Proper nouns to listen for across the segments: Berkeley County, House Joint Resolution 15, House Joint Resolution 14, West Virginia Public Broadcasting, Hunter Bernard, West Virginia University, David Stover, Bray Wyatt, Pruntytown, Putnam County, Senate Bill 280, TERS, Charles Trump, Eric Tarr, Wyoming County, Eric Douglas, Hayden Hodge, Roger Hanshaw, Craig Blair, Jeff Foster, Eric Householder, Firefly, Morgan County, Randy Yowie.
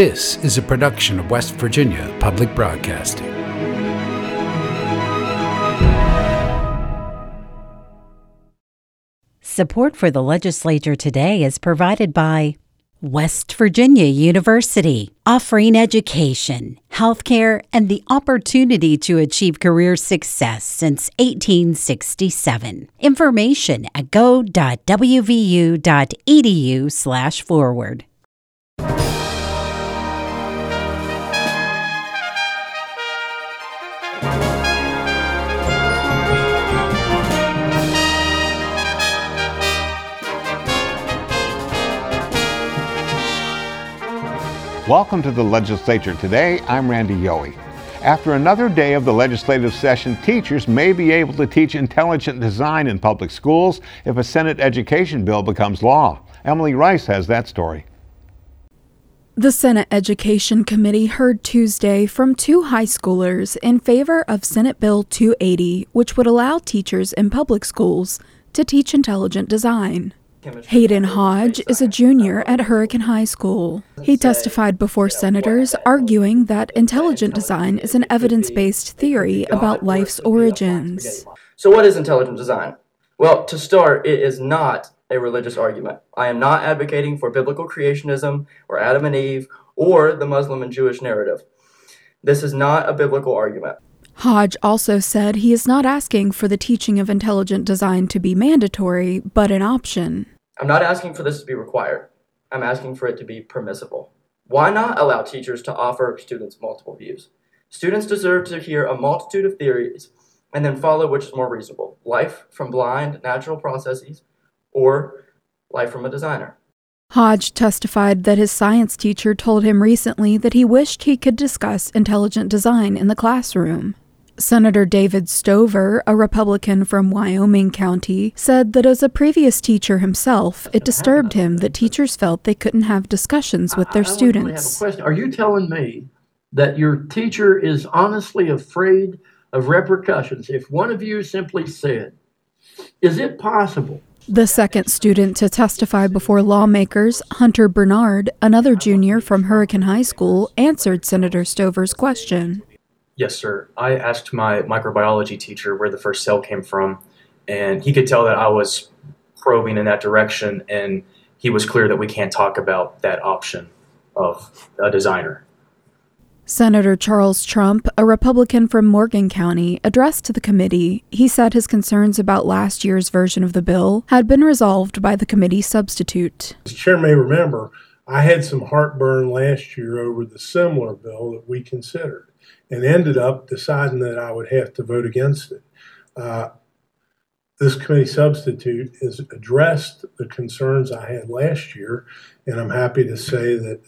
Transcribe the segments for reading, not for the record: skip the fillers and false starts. This is a production of West Virginia Public Broadcasting. Support for the Legislature Today is provided by West Virginia University, offering education, healthcare, and the opportunity to achieve career success since 1867. Information at go.wvu.edu/forward. Welcome to the Legislature Today. I'm Randy Yowie. After another day of the legislative session, teachers may be able to teach intelligent design in public schools if a Senate education bill becomes law. Emily Rice has that story. The Senate Education Committee heard Tuesday from two high schoolers in favor of Senate Bill 280, which would allow teachers in public schools to teach intelligent design. Hayden Hodge is a junior at Hurricane High School. He testified before senators, arguing that intelligent design is an evidence-based theory about life's origins. So what is intelligent design? Well, to start, it is not a religious argument. I am not advocating for biblical creationism or Adam and Eve or the Muslim and Jewish narrative. This is not a biblical argument. Hodge also said he is not asking for the teaching of intelligent design to be mandatory, but an option. I'm not asking for this to be required. I'm asking for it to be permissible. Why not allow teachers to offer students multiple views? Students deserve to hear a multitude of theories and then follow which is more reasonable, life from blind natural processes or life from a designer. Hodge testified that his science teacher told him recently that he wished he could discuss intelligent design in the classroom. Senator David Stover, a Republican from Wyoming County, said that as a previous teacher himself, it disturbed him that teachers felt they couldn't have discussions with their students. I have a question. Are you telling me that your teacher is honestly afraid of repercussions if one of you simply said, "Is it possible?" The second student to testify before lawmakers, Hunter Bernard, another junior from Hurricane High School, answered Senator Stover's question. Yes, sir. I asked my microbiology teacher where the first cell came from, and he could tell that I was probing in that direction, and he was clear that we can't talk about that option of a designer. Senator Charles Trump, a Republican from Morgan County, addressed the committee. He said his concerns about last year's version of the bill had been resolved by the committee substitute. As the chair may remember, I had some heartburn last year over the similar bill that we considered, and ended up deciding that I would have to vote against it. This committee substitute has addressed the concerns I had last year, and I'm happy to say that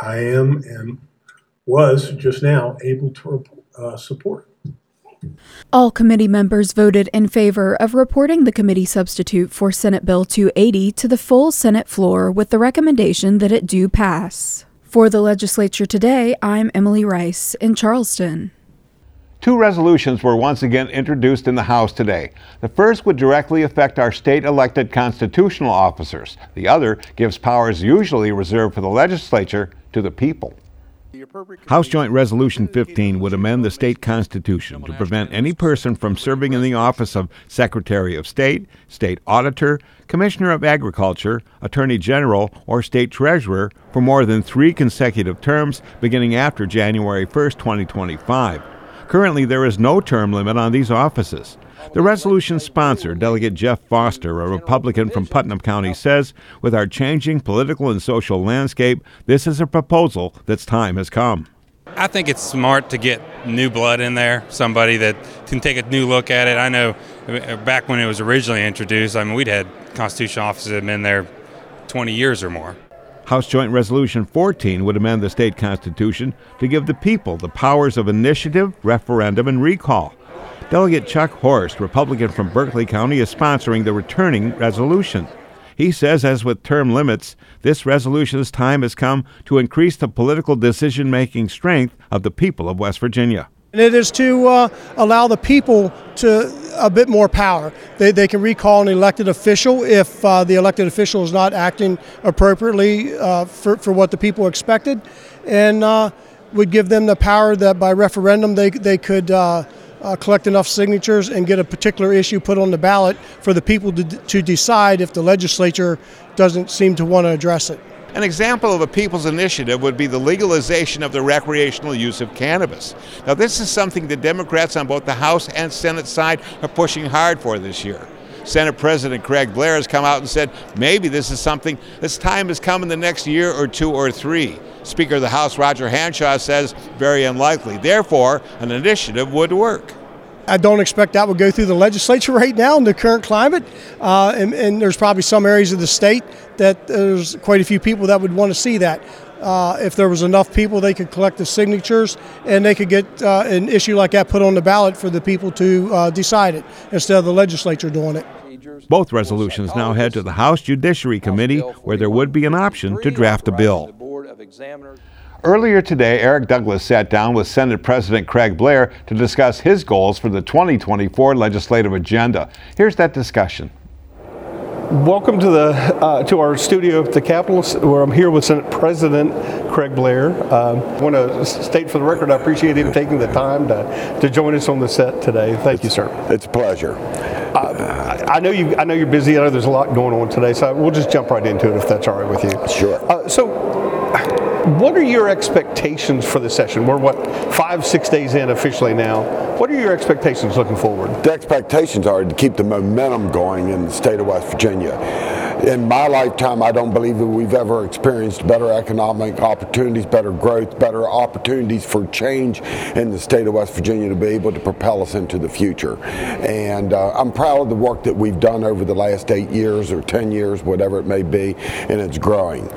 I am and was just now able to support. All committee members voted in favor of reporting the committee substitute for Senate Bill 280 to the full Senate floor with the recommendation that it do pass. For the Legislature Today, I'm Emily Rice in Charleston. Two resolutions were once again introduced in the House today. The first would directly affect our state-elected constitutional officers. The other gives powers usually reserved for the legislature to the people. House Joint Resolution 15 would amend the state constitution to prevent any person from serving in the office of Secretary of State, State Auditor, Commissioner of Agriculture, Attorney General, or State Treasurer for more than 3 consecutive terms beginning after January 1, 2025. Currently, there is no term limit on these offices. The resolution's sponsor, Delegate Jeff Foster, a Republican from Putnam County, says, with our changing political and social landscape, this is a proposal that's time has come. I think it's smart to get new blood in there, somebody that can take a new look at it. I know back when it was originally introduced, we'd had constitutional officers that had been there 20 years or more. House Joint Resolution 14 would amend the state constitution to give the people the powers of initiative, referendum, and recall. Delegate Chuck Horst, Republican from Berkeley County, is sponsoring the returning resolution. He says, as with term limits, this resolution's time has come to increase the political decision-making strength of the people of West Virginia. and it is to allow the people to a bit more power. They can recall an elected official if the elected official is not acting appropriately for what the people expected, and would give them the power that by referendum they could collect enough signatures and get a particular issue put on the ballot for the people to decide if the legislature doesn't seem to want to address it. An example of a people's initiative would be the legalization of the recreational use of cannabis. Now, this is something the Democrats on both the House and Senate side are pushing hard for this year. Senate President Craig Blair has come out and said, maybe this is something, this time has come in the next year or two or three. Speaker of the House Roger Hanshaw says, very unlikely. Therefore, an initiative would work. I don't expect that would go through the legislature right now in the current climate, and there's probably some areas of the state that there's quite a few people that would want to see that. If there was enough people, they could collect the signatures and they could get an issue like that put on the ballot for the people to decide it instead of the legislature doing it. Both resolutions now head to the House Judiciary Committee, where there would be an option to draft a bill. Earlier today, Eric Douglas sat down with Senate President Craig Blair to discuss his goals for the 2024 legislative agenda. Here's that discussion. Welcome to the to our studio at the Capitol, where I'm here with Senate President Craig Blair. I want to state for the record, I appreciate him taking the time to join us on the set today. Thank you, sir. It's a pleasure. I know you're busy. I know there's a lot going on today, so we'll just jump right into it if that's all right with you. Sure. What are your expectations for the session? We're, 5-6 days in officially now. What are your expectations looking forward? The expectations are to keep the momentum going in the state of West Virginia. In my lifetime, I don't believe that we've ever experienced better economic opportunities, better growth, better opportunities for change in the state of West Virginia to be able to propel us into the future. And I'm proud of the work that we've done over the last 8 years or 10 years, whatever it may be, and it's growing.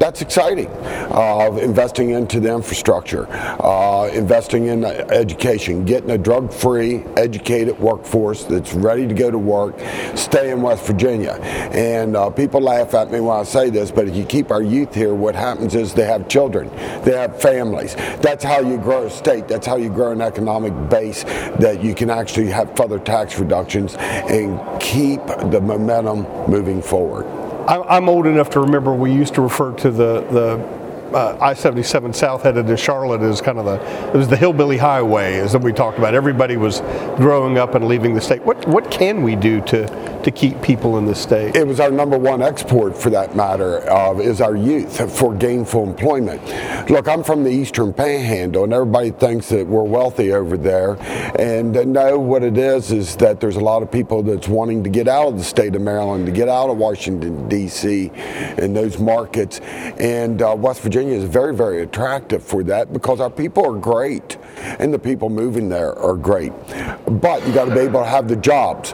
That's exciting, investing into the infrastructure, investing in education, getting a drug-free, educated workforce that's ready to go to work, stay in West Virginia. And people laugh at me when I say this, but if you keep our youth here, what happens is they have children, they have families. That's how you grow a state. That's how you grow an economic base that you can actually have further tax reductions and keep the momentum moving forward. I'm old enough to remember we used to refer to the I-77 south headed to Charlotte as kind of it was the hillbilly highway, as we talked about. Everybody was growing up and leaving the state. What can we do to keep people in the state? It was our number one export, for that matter, is our youth for gainful employment. Look, I'm from the Eastern Panhandle, and everybody thinks that we're wealthy over there. And no, what it is that there's a lot of people that's wanting to get out of the state of Maryland, to get out of Washington, D.C., and those markets. And West Virginia is very, very attractive for that because our people are great, and the people moving there are great. But you got to be able to have the jobs.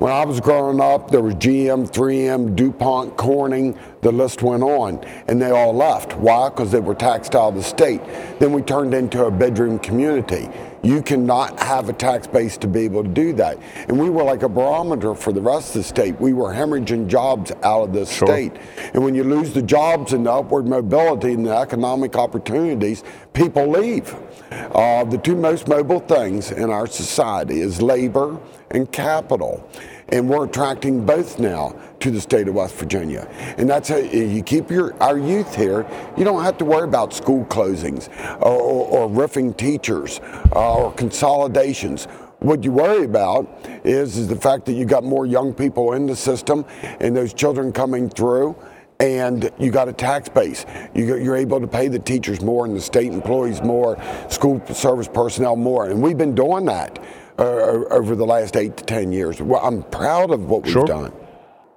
When I was growing up, there was GM, 3M, DuPont, Corning, the list went on, and they all left. Why? Because they were taxed out of the state. Then we turned into a bedroom community. You cannot have a tax base to be able to do that. And we were like a barometer for the rest of the state. We were hemorrhaging jobs out of this state. And when you lose the jobs and the upward mobility and the economic opportunities, people leave. The two most mobile things in our society is labor and capital. And we're attracting both now to the state of West Virginia. And that's how you keep our youth here. You don't have to worry about school closings or riffing teachers or consolidations. What you worry about is the fact that you got more young people in the system and those children coming through, and you got a tax base. You're able to pay the teachers more and the state employees more, school service personnel more, and we've been doing that over the last 8 to 10 years. Well, I'm proud of what we've done.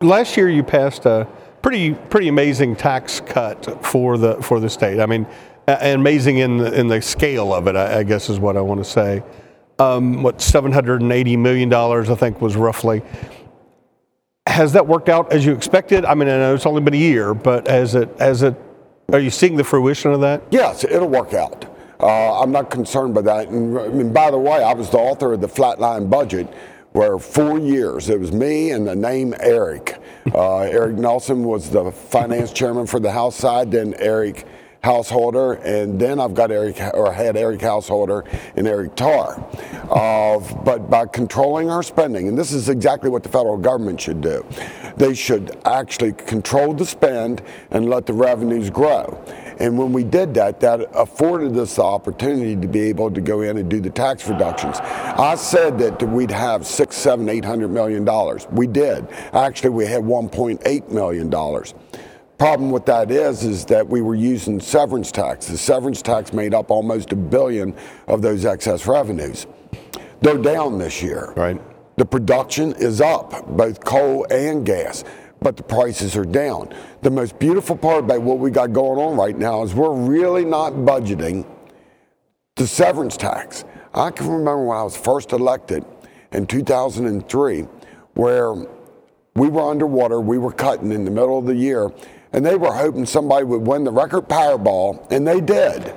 Last year, you passed a pretty amazing tax cut for the state. I mean, amazing in the scale of it, I guess is what I want to say. $780 million, I think, was roughly. Has that worked out as you expected? I mean, I know it's only been a year, but are you seeing the fruition of that? Yes, it'll work out. I'm not concerned by that. And I mean, by the way, I was the author of the flatline budget, where 4 years, it was me and the name Eric. Eric Nelson was the finance chairman for the House side, then Eric Householder, and then I've got Eric Householder and Eric Tarr. But by controlling our spending, and this is exactly what the federal government should do, they should actually control the spend and let the revenues grow. And when we did that, that afforded us the opportunity to be able to go in and do the tax reductions. I said that we'd have $600-800 million. We did. Actually, we had $1.8 million. Problem with that is that we were using severance tax. The severance tax made up almost $1 billion of those excess revenues. They're down this year. Right. The production is up, both coal and gas, but the prices are down. The most beautiful part about what we got going on right now is we're really not budgeting the severance tax. I can remember when I was first elected in 2003, where we were underwater, we were cutting in the middle of the year, and they were hoping somebody would win the record Powerball, and they did.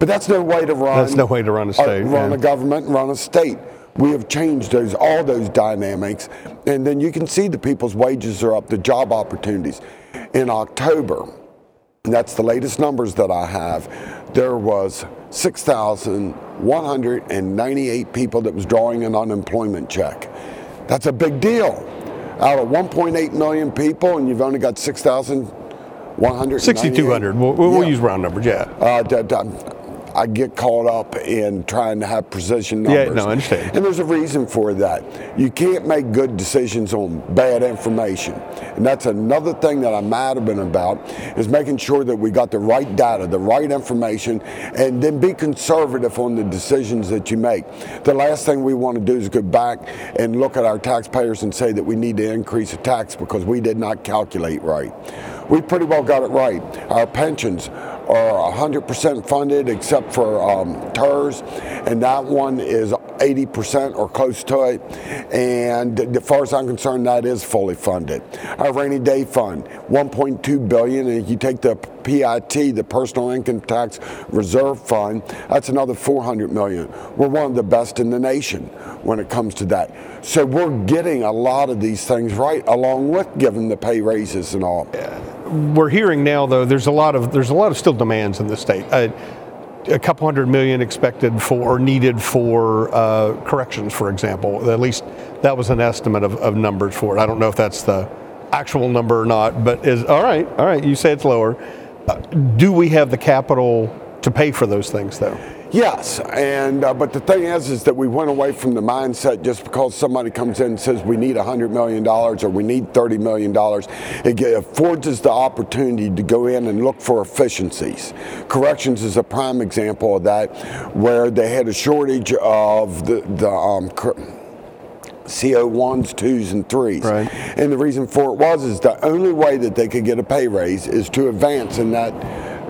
But that's no way to run. That's no way to run a state. Run a government, and run a state. We have changed all those dynamics, and then you can see the people's wages are up, the job opportunities. In October, and that's the latest numbers that I have, there was 6,198 people that was drawing an unemployment check. That's a big deal. Out of 1.8 million people, and you've only got 6,100. 6,200. We'll use round numbers, yeah. I get caught up in trying to have precision numbers. Yeah, no, I understand. And there's a reason for that. You can't make good decisions on bad information. And that's another thing that I'm adamant about, is making sure that we got the right data, the right information, and then be conservative on the decisions that you make. The last thing we want to do is go back and look at our taxpayers and say that we need to increase the tax because we did not calculate right. We pretty well got it right. Our pensions are 100% funded except for TERS, and that one is 80% or close to it, and as far as I'm concerned, that is fully funded. Our rainy day fund, $1.2 billion, and if you take the PIT, the Personal Income Tax Reserve Fund, that's another $400 million. We're one of the best in the nation when it comes to that. So we're getting a lot of these things right, along with giving the pay raises and all. We're hearing now, though, there's a lot of still demands in the state. A couple $100 million expected for, or needed for corrections, for example. At least that was an estimate of numbers for it. I don't know if that's the actual number or not, but all right, you say it's lower. Do we have the capital to pay for those things, though? Yes, and but the thing is that we went away from the mindset just because somebody comes in and says we need $100 million or we need $30 million. It affords us the opportunity to go in and look for efficiencies. Corrections is a prime example of that, where they had a shortage of the CO1s, 2s, and 3s. Right. And the reason for it was the only way that they could get a pay raise is to advance in that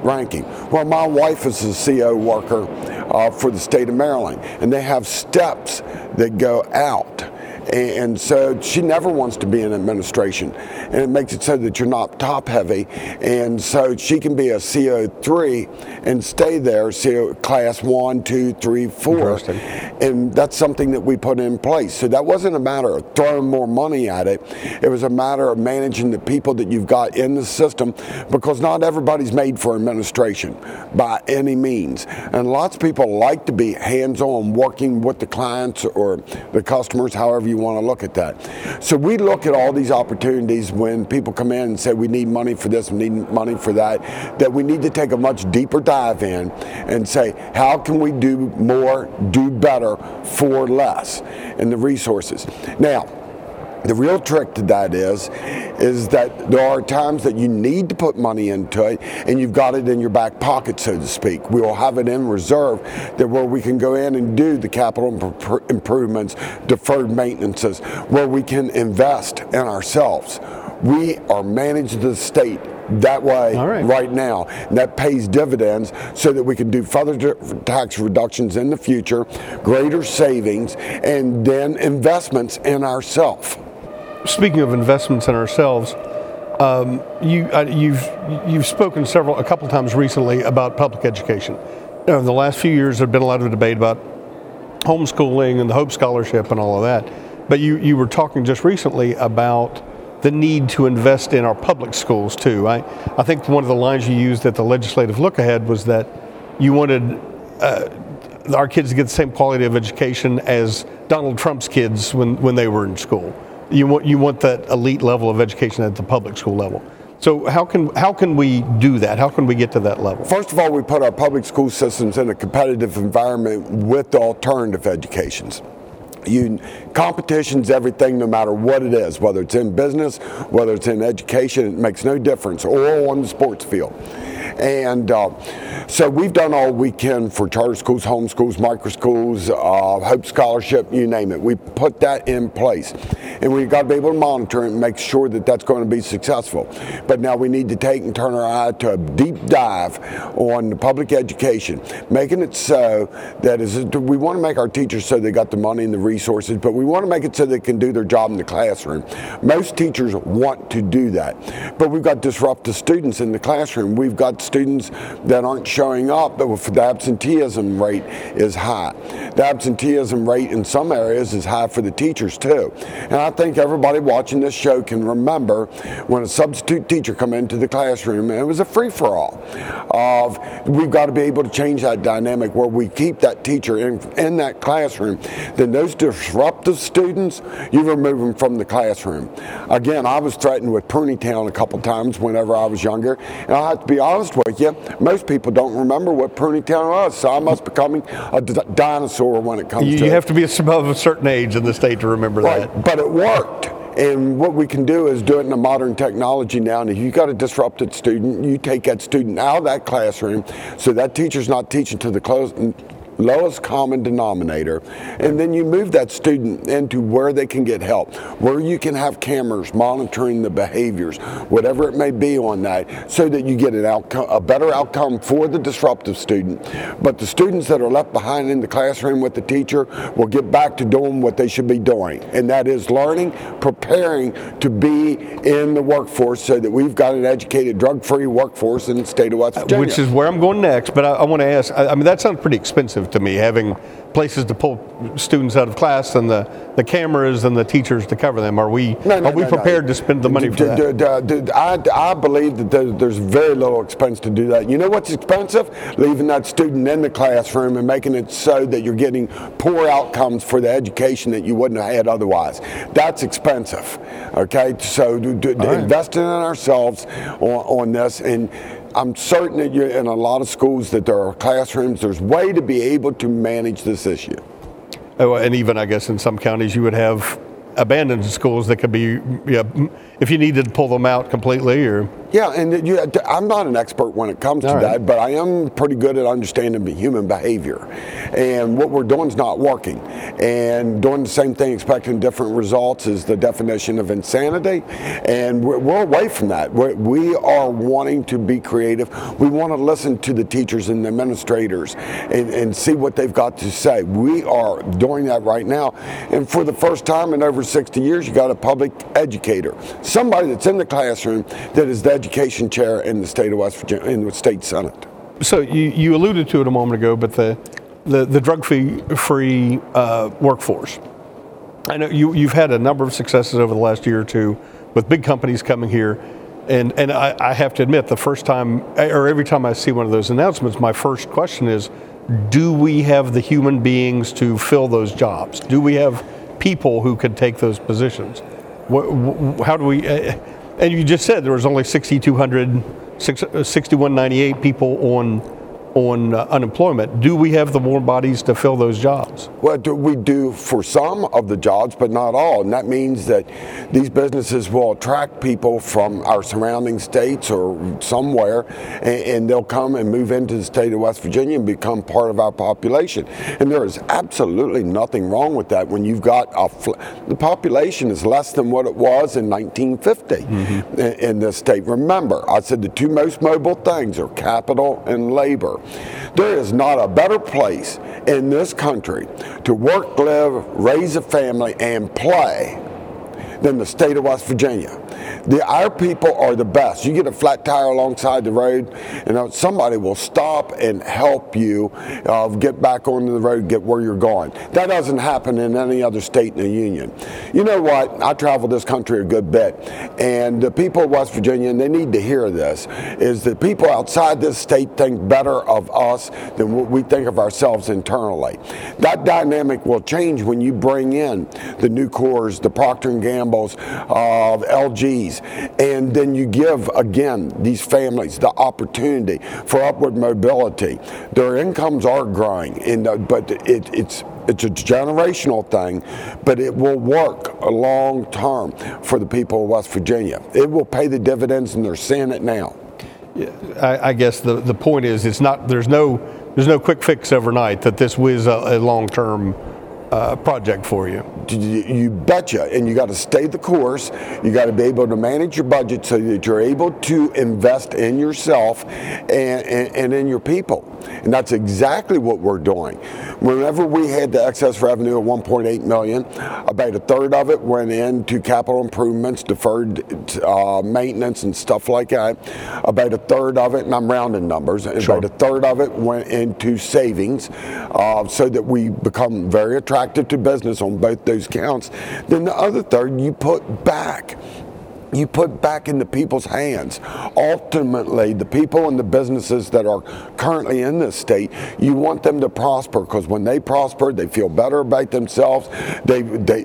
ranking. Well, my wife is a CO worker for the state of Maryland, and they have steps that go out, and so she never wants to be in administration, and it makes it so that you're not top heavy, and so she can be a CO3 and stay there, CO class 1, 2, 3, 4, and that's something that we put in place. So that wasn't a matter of throwing more money at it. It was a matter of managing the people that you've got in the system, because not everybody's made for administration by any means, and lots of people like to be hands-on, working with the clients or the customers, however you want to look at that. So we look at all these opportunities when people come in and say we need money for this, we need money for that we need to take a much deeper dive in and say, how can we do more, do better for less, and the resources. Now, the real trick to that is that there are times that you need to put money into it, and you've got it in your back pocket, so to speak. We will have it in reserve that where we can go in and do the capital improvements, deferred maintenances, where we can invest in ourselves. We are managing the state that way right now, and that pays dividends so that we can do further tax reductions in the future, greater savings, and then investments in ourselves. Speaking of investments in ourselves, you've spoken a couple times recently about public education. In the last few years, there's been a lot of debate about homeschooling and the Hope Scholarship and all of that. But you were talking just recently about the need to invest in our public schools too. I think one of the lines you used at the legislative look ahead was that you wanted our kids to get the same quality of education as Donald Trump's kids when they were in school. You want that elite level of education at the public school level. So how can we do that? How can we get to that level? First of all, we put our public school systems in a competitive environment with the alternative educations. Competition's everything, no matter what it is, whether it's in business, whether it's in education, it makes no difference, or on the sports field. And so we've done all we can for charter schools, home schools, micro schools, Hope Scholarship, you name it. We put that in place. And we've got to be able to monitor it and make sure that that's going to be successful. But now we need to take and turn our eye to a deep dive on the public education, making it so that we want to make our teachers so they got the money and the resources, but we want to make it so they can do their job in the classroom. Most teachers want to do that. But we've got disruptive students in the classroom. We've got students that aren't showing up, but the absenteeism rate is high. The absenteeism rate in some areas is high for the teachers too. And I think everybody watching this show can remember when a substitute teacher come into the classroom, and it was a free-for-all. We've got to be able to change that dynamic where we keep that teacher in that classroom. Then those disruptive students, you remove them from the classroom. Again, I was threatened with Pruntytown a couple times whenever I was younger, and I have to be honest with you, most people don't remember what Pruntytown was, so I must be becoming a dinosaur when it comes to it. You have to be above a certain age in the state to remember that. But it worked. And what we can do is do it in a modern technology now. And if you've got a disrupted student, you take that student out of that classroom so that teacher's not teaching to the lowest common denominator, and then you move that student into where they can get help, where you can have cameras monitoring the behaviors, whatever it may be on that, so that you get an outcome, a better outcome for the disruptive student. But the students that are left behind in the classroom with the teacher will get back to doing what they should be doing, and that is learning, preparing to be in the workforce so that we've got an educated, drug-free workforce in the state of West Virginia. Which is where I'm going next, but I want to ask, I mean, that sounds pretty expensive to me, having places to pull students out of class and the cameras and the teachers to cover them. Are we prepared to spend the money for that? I believe that there's very little expense to do that. You know what's expensive? Leaving that student in the classroom and making it so that you're getting poor outcomes for the education that you wouldn't have had otherwise. That's expensive. Okay, so investing in ourselves on this, and I'm certain that you're in a lot of schools that there are classrooms, there's way to be able to manage this issue. Oh, and even I guess in some counties you would have abandoned schools that could be, if you needed to pull them out completely or... Yeah, and I'm not an expert when it comes to that, but I am pretty good at understanding human behavior. And what we're doing is not working. And doing the same thing, expecting different results is the definition of insanity. And we're away from that. We are wanting to be creative. We want to listen to the teachers and the administrators and see what they've got to say. We are doing that right now. And for the first time in over 60 years, you got a public educator, somebody that's in the classroom that is the education chair in the state of West Virginia, in the state Senate. So you alluded to it a moment ago, but the drug-free workforce. I know you've had a number of successes over the last year or two with big companies coming here, and I have to admit, the first time, or every time I see one of those announcements, my first question is, do we have the human beings to fill those jobs? Do we have people who could take those positions? How do we... And you just said there was only 6,198 people on unemployment. Do we have the warm bodies to fill those jobs? Well, we do for some of the jobs, but not all. And that means that these businesses will attract people from our surrounding states or somewhere, and they'll come and move into the state of West Virginia and become part of our population. And there is absolutely nothing wrong with that when you've got the population is less than what it was in 1950 in this state. Remember, I said the two most mobile things are capital and labor. There is not a better place in this country to work, live, raise a family, and play than the state of West Virginia. Our people are the best. You get a flat tire alongside the road, somebody will stop and help you get back onto the road, get where you're going. That doesn't happen in any other state in the union. You know what? I travel this country a good bit, and the people of West Virginia, and they need to hear this, is that people outside this state think better of us than what we think of ourselves internally. That dynamic will change when you bring in the Nucors, the Procter & Gambles, LGs, and then you give, again, these families the opportunity for upward mobility. Their incomes are growing, but it's a generational thing, but it will work long term for the people of West Virginia. It will pay the dividends, and they're seeing it now. Yeah, I guess the point is there's no quick fix overnight, that this was a long-term project for you. You betcha, and you got to stay the course. You got to be able to manage your budget so that you're able to invest in yourself and in your people, and that's exactly what we're doing. Whenever we had the excess revenue of $1.8 million, about a third of it went into capital improvements, deferred maintenance, and stuff like that. About a third of it, and I'm rounding numbers, and sure, about a third of it went into savings, so that we become very attractive to business on both those counts. Then the other third you put back in the people's hands. Ultimately, the people and the businesses that are currently in this state, you want them to prosper, because when they prosper, they feel better about themselves. They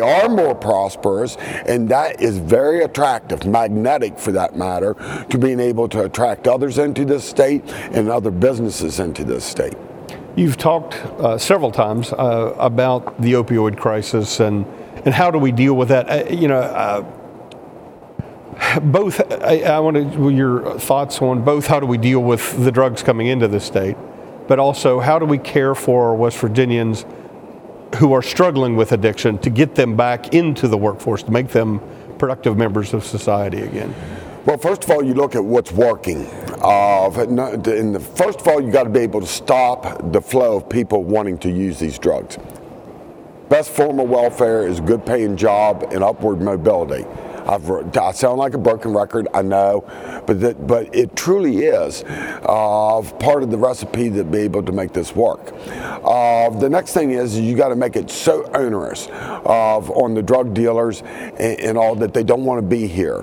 are more prosperous, and that is very attractive, magnetic for that matter, to being able to attract others into this state and other businesses into this state. You've talked several times about the opioid crisis and how do we deal with that? I wanted your thoughts on both how do we deal with the drugs coming into the state, but also how do we care for West Virginians who are struggling with addiction to get them back into the workforce, to make them productive members of society again? Well, first of all, you look at what's working. First of all, you got to be able to stop the flow of people wanting to use these drugs. Best form of welfare is a good paying job and upward mobility. I sound like a broken record, I know, but it truly is part of the recipe to be able to make this work. The next thing is you got to make it so onerous on the drug dealers and all that they don't want to be here.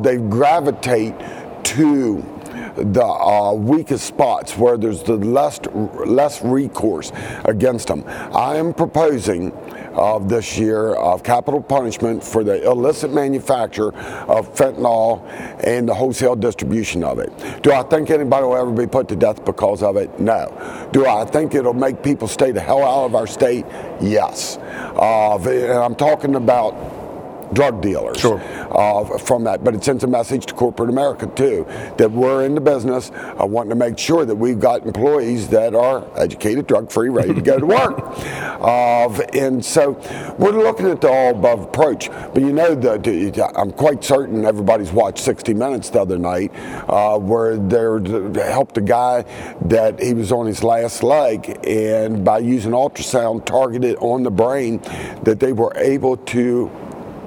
They gravitate to the weakest spots where there's the less recourse against them. I am proposing this year of capital punishment for the illicit manufacture of fentanyl and the wholesale distribution of it. Do I think anybody will ever be put to death because of it? No. Do I think it'll make people stay the hell out of our state? Yes. And I'm talking about drug dealers, sure, from that, but it sends a message to corporate America too, that we're in the business of wanting to make sure that we've got employees that are educated, drug-free, ready to go to work. And so we're looking at the all-above approach, but I'm quite certain everybody's watched 60 Minutes the other night, where they helped a guy that he was on his last leg, and by using ultrasound targeted on the brain, that they were able to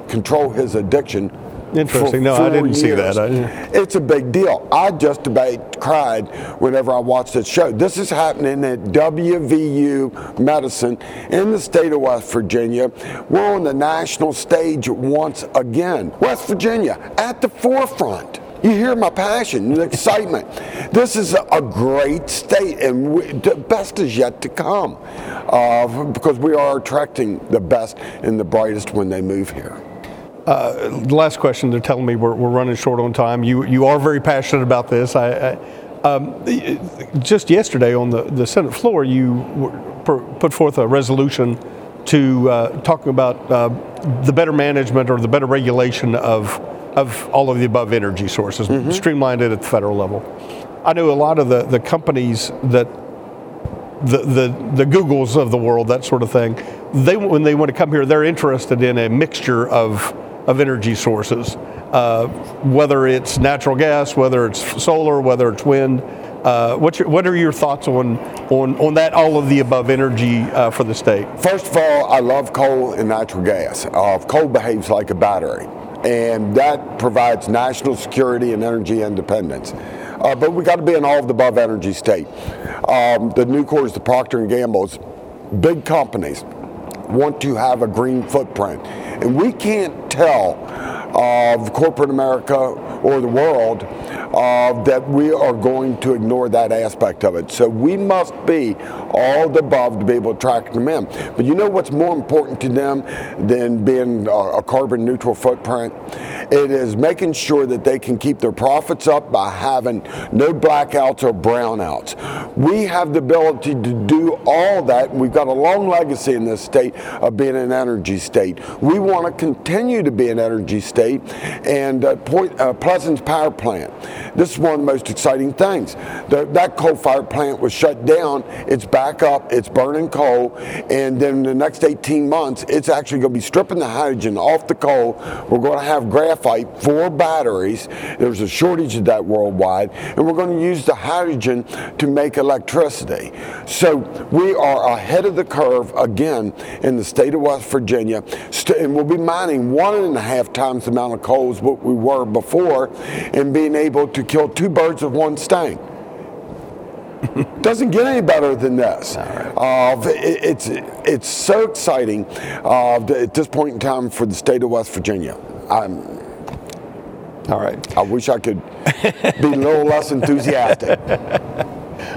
control his addiction. Interesting. No, I didn't see that. It's a big deal. I just about cried whenever I watched this show. This is happening at WVU Medicine in the state of West Virginia. We're on the national stage once again. West Virginia at the forefront. You hear my passion and excitement. This is a great state, and the best is yet to come, because we are attracting the best and the brightest when they move here. The last question, they're telling me we're running short on time. You are very passionate about this. Just yesterday on the Senate floor, put forth a resolution to talking about the better management or the better regulation of all of the above energy sources, mm-hmm, streamlined it at the federal level. I know a lot of the companies that the Googles of the world, that sort of thing, when they want to come here, they're interested in a mixture of energy sources, whether it's natural gas, whether it's solar, whether it's wind. What are your thoughts on that all of the above energy for the state? First of all, I love coal and natural gas. Coal behaves like a battery. and that provides national security and energy independence. But we got to be an all-of-the-above energy state. The Nucors, the Procter & Gambles, big companies want to have a green footprint. And we can't tell of corporate America or the world that we are going to ignore that aspect of it. So we must be all the above to be able to attract them in. But you know what's more important to them than being a carbon neutral footprint? It is making sure that they can keep their profits up by having no blackouts or brownouts. We have the ability to do all that. We've got a long legacy in this state of being an energy state. We want to continue to be an energy state, and Pleasant's power plant. This is one of the most exciting things. That coal-fired plant was shut down. It's back up. It's burning coal. And then in the next 18 months, it's actually going to be stripping the hydrogen off the coal. We're going to have graphite for batteries. There's a shortage of that worldwide. And we're going to use the hydrogen to make electricity. So we are ahead of the curve again in the state of West Virginia. And we'll be mining 1.5 times the amount of coal as what we were before, and being able to kill two birds with one stone. Doesn't get any better than this. It's so exciting at this point in time for the state of West Virginia. All right. I wish I could be a little less enthusiastic.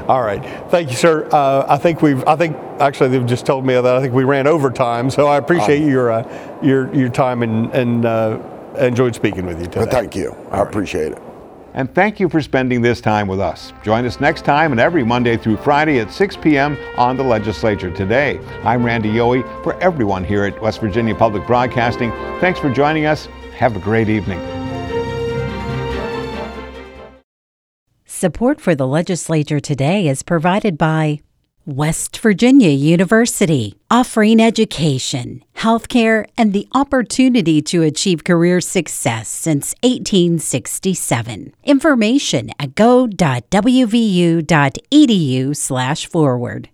All right. Thank you, sir. I think they've just told me that I think we ran over time, so I appreciate your time and enjoyed speaking with you today. Well, thank you. I appreciate it. And thank you for spending this time with us. Join us next time and every Monday through Friday at 6 p.m. on The Legislature Today. I'm Randy Yowie. For everyone here at West Virginia Public Broadcasting, thanks for joining us. Have a great evening. Support for The Legislature Today is provided by West Virginia University, offering education, healthcare, and the opportunity to achieve career success since 1867. Information at go.wvu.edu/forward.